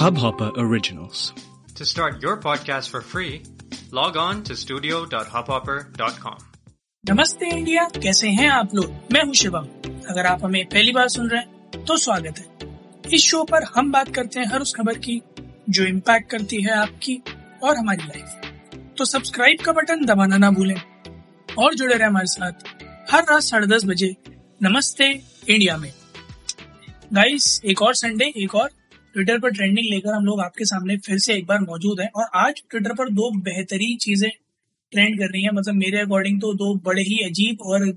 Hubhopper Originals. To start your podcast for free, log on to studio.hubhopper.com. नमस्ते India, कैसे हैं आप लोग? मैं हूं शिवम। अगर आप हमें पहली बार सुन रहे हैं तो स्वागत है। इस शो पर हम बात करते हैं हर उस खबर की जो इम्पैक्ट करती है आपकी और हमारी लाइफ। तो सब्सक्राइब का बटन दबाना ना भूलें और जुड़े रहे हमारे साथ हर रात 10:30 बजे नमस्ते इंडिया में। गाइस, एक और संडे, एक और ट्विटर पर ट्रेंडिंग लेकर हम लोग आपके सामने फिर से एक बार मौजूद हैं। और आज ट्विटर पर दो बेहतरीन चीजें ट्रेंड कर रही हैं। मतलब मेरे अकॉर्डिंग तो दो बड़े ही अजीब और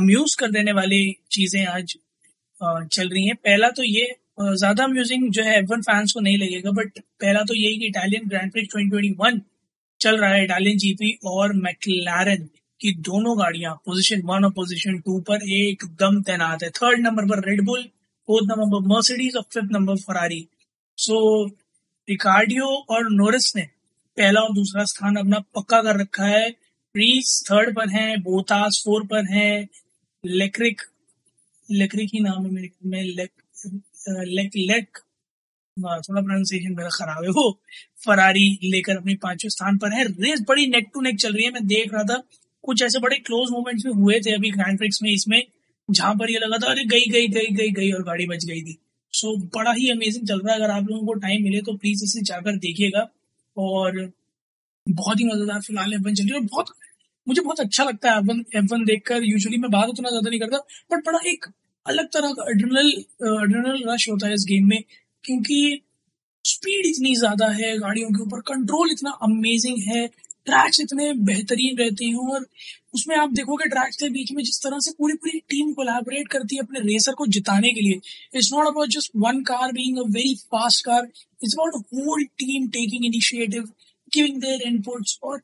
अम्यूज कर देने वाली चीजें आज चल रही हैं। पहला तो ये ज्यादा अम्यूजिंग जो है F1 फैंस को नहीं लगेगा, बट पहला तो यही कि इटालियन ग्रैंड प्रिक्स 2021 चल रहा है। इटालियन जीपी और मैकलारन की दोनों गाड़ियां पोजीशन 1 और पोजीशन 2 पर एकदम तैनात है। 3rd नंबर पर रेडबुल, 4th नंबर पर मर्सिडीज और 5th number Ferrari. So Ricciardo और नोरिस ने पहला और दूसरा स्थान अपना पक्का कर रखा है। प्रीस 3rd पर है, बोतास 4 पर है, लेक्रिक ही नाम है मेरे में, लेक थोड़ा प्रोनाउंसिएशन मेरा खराब है, वो फरारी लेकर अपने 5वें स्थान पर है। रेस बड़ी नेक टू नेक चल रही है। मैं देख रहा था कुछ ऐसे बड़े क्लोज मोमेंट्स भी हुए थे अभी ग्रैंड प्रिक्स में, इसमें जहां पर ये लगा था अरे गई और गाड़ी बच गई थी। सो बड़ा ही अमेजिंग चल रहा है। अगर आप लोगों को टाइम मिले तो प्लीज इसे जाकर देखिएगा और बहुत ही मजेदार फिलहाल F1 चल रही है। और बहुत मुझे बहुत अच्छा लगता है F1 देखकर। यूजुअली मैं बात उतना ज्यादा नहीं करता, बट बड़ा एक अलग तरह का एड्रेनल रश होता है इस गेम में, क्योंकि स्पीड इतनी ज्यादा है, गाड़ियों के ऊपर कंट्रोल इतना अमेजिंग है, ट्रैक्स इतने बेहतरीन रहते हैं। और उसमें आप देखोगे ट्रैक्स के बीच में जिस तरह से पूरी टीम कोलैबोरेट करती है अपने रेसर को जिताने के लिए। It's not about just one car being a very fast car, it's about whole team taking initiative, giving their inputs. और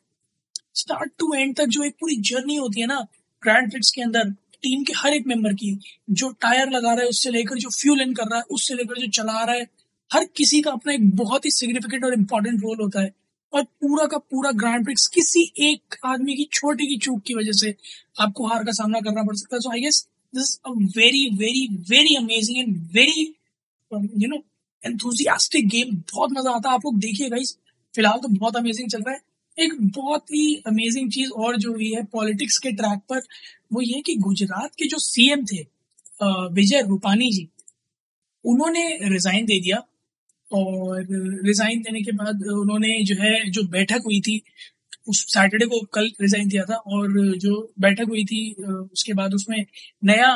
स्टार्ट टू एंड तक जो एक पूरी जर्नी होती है ना ग्रैंड प्रिक्स के अंदर, टीम के हर एक मेंबर की, जो टायर लगा रहा है उससे लेकर जो फ्यूल इन कर रहा है उससे लेकर जो चला रहा है, हर किसी का अपना एक बहुत ही सिग्निफिकेंट और इम्पोर्टेंट रोल होता है। और पूरा का पूरा ग्रैंड प्रिक्स किसी एक आदमी की छोटी की चूक की वजह से आपको हार का सामना करना पड़ सकता है। So I guess this is a very very very amazing and very enthusiastic game. बहुत मजा आता है, आप लोग देखिए गाइस। फिलहाल तो बहुत अमेजिंग चल रहा है। एक बहुत ही अमेजिंग चीज और जो हुई है पॉलिटिक्स के ट्रैक पर, वो ये कि गुजरात के जो सीएम थे विजय रूपानी जी, उन्होंने रिजाइन दे दिया। और रिजाइन देने के बाद उन्होंने जो है जो बैठक हुई थी उस सैटरडे को, कल रिजाइन दिया था, और जो बैठक हुई थी उसके बाद उसमें नया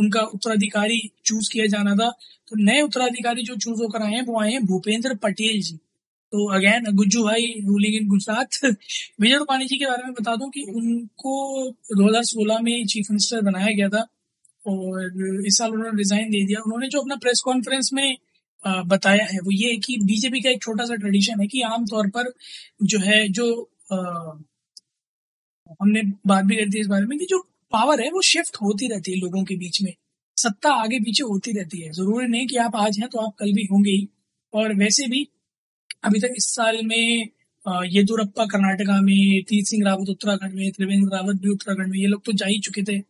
उनका उत्तराधिकारी चूज किया जाना था। तो नए उत्तराधिकारी जो चूज होकर आए हैं वो आए हैं भूपेंद्र पटेल जी। तो अगेन गुज्जू भाई रूलिंग इन गुजरात। विजय रूपानी जी के बारे में बता दूं कि उनको 2016 में चीफ मिनिस्टर बनाया गया था और इस साल उन्होंने रिजाइन दे दिया। उन्होंने जो अपना प्रेस कॉन्फ्रेंस में बताया है वो ये कि बीजेपी का एक छोटा सा ट्रेडिशन है कि आमतौर पर जो है जो हमने बात भी करती है इस बारे में कि जो पावर है वो शिफ्ट होती रहती है लोगों के बीच में, सत्ता आगे पीछे होती रहती है। जरूरी नहीं कि आप आज हैं तो आप कल भी होंगे ही। और वैसे भी अभी तक इस साल में येद्यूरप्पा कर्नाटका में, तीरथ सिंह रावत उत्तराखंड में, त्रिवेंद्र रावत भी उत्तराखंड में, ये लोग तो जा ही चुके थे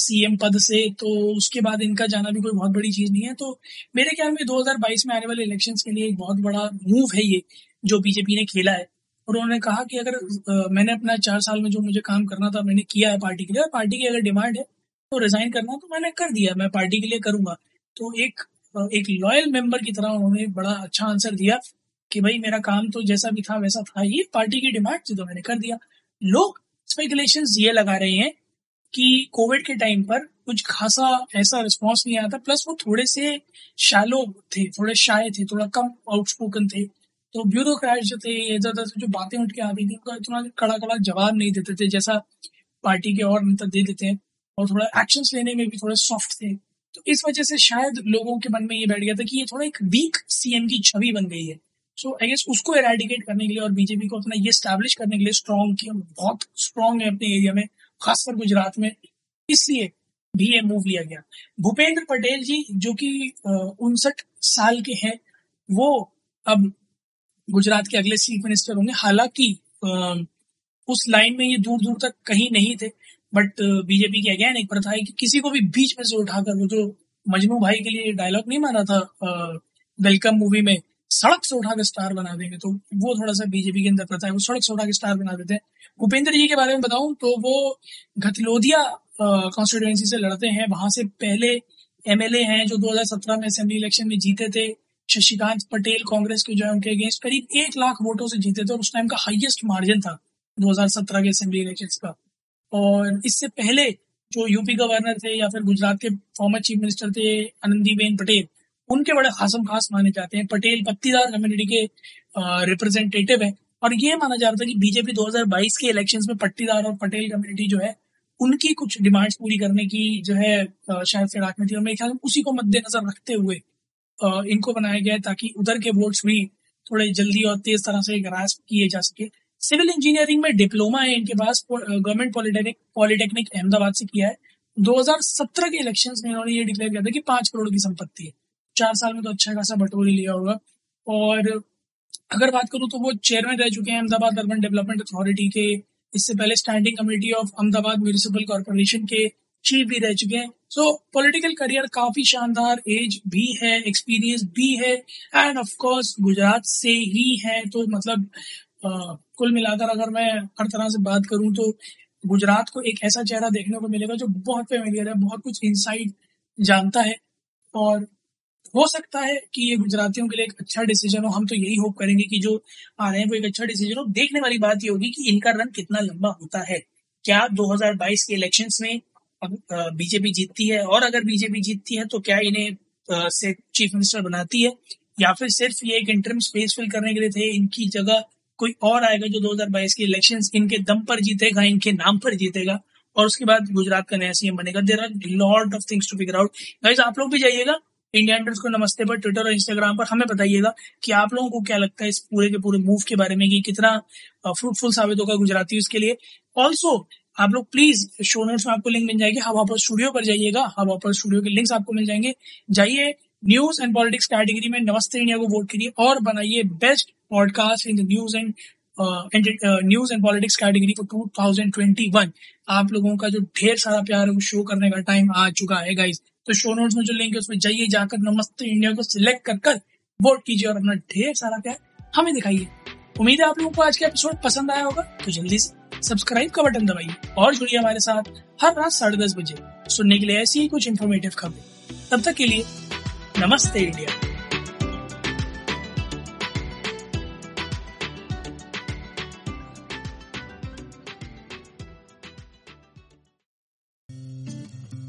सीएम पद से, तो उसके बाद इनका जाना भी कोई बहुत बड़ी चीज नहीं है। तो मेरे ख्याल में 2022 में आने वाले इलेक्शंस के लिए एक बहुत बड़ा मूव है ये जो बीजेपी ने खेला है। और उन्होंने कहा कि अगर मैंने अपना 4 साल में जो मुझे काम करना था मैंने किया है पार्टी के लिए, और पार्टी की अगर डिमांड है तो रिजाइन करना तो मैंने कर दिया, मैं पार्टी के लिए करूंगा। तो एक लॉयल मेंबर की तरह उन्होंने बड़ा अच्छा आंसर दिया कि भाई मेरा काम तो जैसा भी था वैसा था ही, पार्टी की डिमांड थी तो मैंने कर दिया। लोग स्पेकुलेशंस ये लगा रहे हैं कि कोविड के टाइम पर कुछ खासा ऐसा रिस्पांस नहीं आया था, प्लस वो थोड़े से शैलो थे, थोड़े शाय थे, थोड़ा कम आउटस्पोकन थे, तो ब्यूरोक्रेट जो थे इधर-उधर से जो बातें उठ के आ रही थी उनका इतना कड़ा जवाब नहीं देते थे जैसा पार्टी के और नेता दे देते हैं, और थोड़ा एक्शन लेने में भी थोड़े सॉफ्ट थे। तो इस वजह से शायद लोगों के मन में ये बैठ गया था कि ये थोड़ा एक वीक सीएम की छवि बन गई है। सो आई गेस उसको एराडिकेट करने के लिए और बीजेपी को अपना ये स्टैब्लिश करने के लिए स्ट्रांग किया, बहुत स्ट्रांग है अपने एरिया में, खासकर गुजरात में, इसलिए भी ये मूव लिया गया। भूपेंद्र पटेल जी जो कि 59 साल के हैं, वो अब गुजरात के अगले चीफ मिनिस्टर होंगे। हालांकि उस लाइन में ये दूर दूर तक कहीं नहीं थे, बट बीजेपी की अगेन एक प्रथा है कि किसी को भी बीच में से उठाकर वो जो मजनू भाई के लिए ये डायलॉग नहीं माना था वेलकम मूवी में, सड़क से उठा के स्टार बना देंगे, तो वो थोड़ा सा बीजेपी के अंदर प्रथा है, वो सड़क से उठा के स्टार बना देते हैं। भूपेंद्र जी के बारे में बताऊं तो वो घतलोदिया कॉन्स्टिट्यूएंसी से लड़ते हैं, वहां से पहले एमएलए हैं जो 2017 में असेंबली इलेक्शन में जीते थे। शशिकांत पटेल कांग्रेस के जो है उनके अगेंस्ट करीब 1 लाख वोटों से जीते थे और उस टाइम का हाईएस्ट मार्जिन था 2017 के असेंबली इलेक्शन का। और इससे पहले जो यूपी गवर्नर थे या फिर गुजरात के फॉर्मर चीफ मिनिस्टर थे आनंदीबेन पटेल, उनके बड़े खासम खास माने जाते हैं। पटेल पत्तीदार कम्युनिटी के रिप्रेजेंटेटिव हैं और ये माना जा रहा था कि बीजेपी 2022 के इलेक्शंस में पट्टीदार और पटेल कम्युनिटी जो है उनकी कुछ डिमांड्स पूरी करने की जो है शायद फिराक में थी, और मेरे ख्याल में उसी को मद्देनजर रखते हुए इनको बनाया गया ताकि उधर के वोट्स भी थोड़े जल्दी और तेज तरह से ग्रास्प किए जा सके। सिविल इंजीनियरिंग में डिप्लोमा है इनके पास, गवर्नमेंट पॉलिटेक्निक अहमदाबाद से किया है। 2017 के इलेक्शन में इन्होंने ये डिक्लेयर किया था कि 5 करोड़ की संपत्ति है, 4 साल में तो अच्छा खासा बटोरी लिया होगा। और अगर बात करूं तो वो चेयरमैन रह चुके हैं अहमदाबाद अर्बन डेवलपमेंट अथॉरिटी के, इससे पहले standing committee of Ahmedabad municipal corporation के चीफ भी रह चुके हैं। सो पॉलिटिकल करियर काफी शानदार, एज भी है, एक्सपीरियंस भी है, एंड ऑफ कोर्स गुजरात से ही है, तो मतलब कुल मिलाकर अगर मैं हर तरह से बात करूं तो गुजरात को एक ऐसा चेहरा देखने को मिलेगा जो बहुत फेमिलियर है, बहुत कुछ इनसाइड जानता है, और हो सकता है कि ये गुजरातियों के लिए एक अच्छा डिसीजन हो। हम तो यही होप करेंगे कि जो आ रहे हैं वो एक अच्छा डिसीजन हो। देखने वाली बात ये होगी कि इनका रन कितना लंबा होता है, क्या 2022 के इलेक्शंस में बीजेपी जीतती है, और अगर बीजेपी जीतती है तो क्या इन्हें से चीफ मिनिस्टर बनाती है या फिर सिर्फ ये एक इंटरिम स्पेस फिल करने के लिए थे, इनकी जगह कोई और आएगा जो 2022 के इलेक्शंस इनके दम पर जीतेगा, इनके नाम पर जीतेगा, और उसके बाद गुजरात का नया सीएम बनेगा। There are lot of things to figure out. Guys आप लोग भी जाइएगा India_Namaste पर ट्विटर और इंस्टाग्राम पर, हमें बताइएगा कि आप लोगों को क्या लगता है इस पूरे के पूरे मूव के बारे में कि कितना फ्रूटफुल साबित होगा गुजराती उसके लिए। ऑल्सो आप लोग प्लीज शो नोट्स में आपको लिंक मिल जाएगी, हॉपॉपर स्टूडियो पर जाइएगा, हॉपॉपर स्टूडियो के लिंक्स आपको मिल जाएंगे। जाइए न्यूज एंड पॉलिटिक्स कैटेगरी में नमस्ते इंडिया को वोट करिए और बनाइए best podcast in the news and politics category for 2021। आप लोगों का जो ढेर सारा प्यार है वो शो करने का टाइम आ चुका है गाइज, तो शो नोट्स में जो लिंक है उसमें जाइए, जाकर नमस्ते इंडिया को सिलेक्ट कर कर वोट कीजिए और अपना ढेर सारा प्यार हमें दिखाइए। उम्मीद है आप लोगों को आज का एपिसोड पसंद आया होगा, तो जल्दी से सब्सक्राइब का बटन दबाइए और जुड़िए हमारे साथ हर रात 10:30 बजे सुनने के लिए ऐसी ही कुछ इन्फॉर्मेटिव खबरें। तब तक के लिए नमस्ते इंडिया।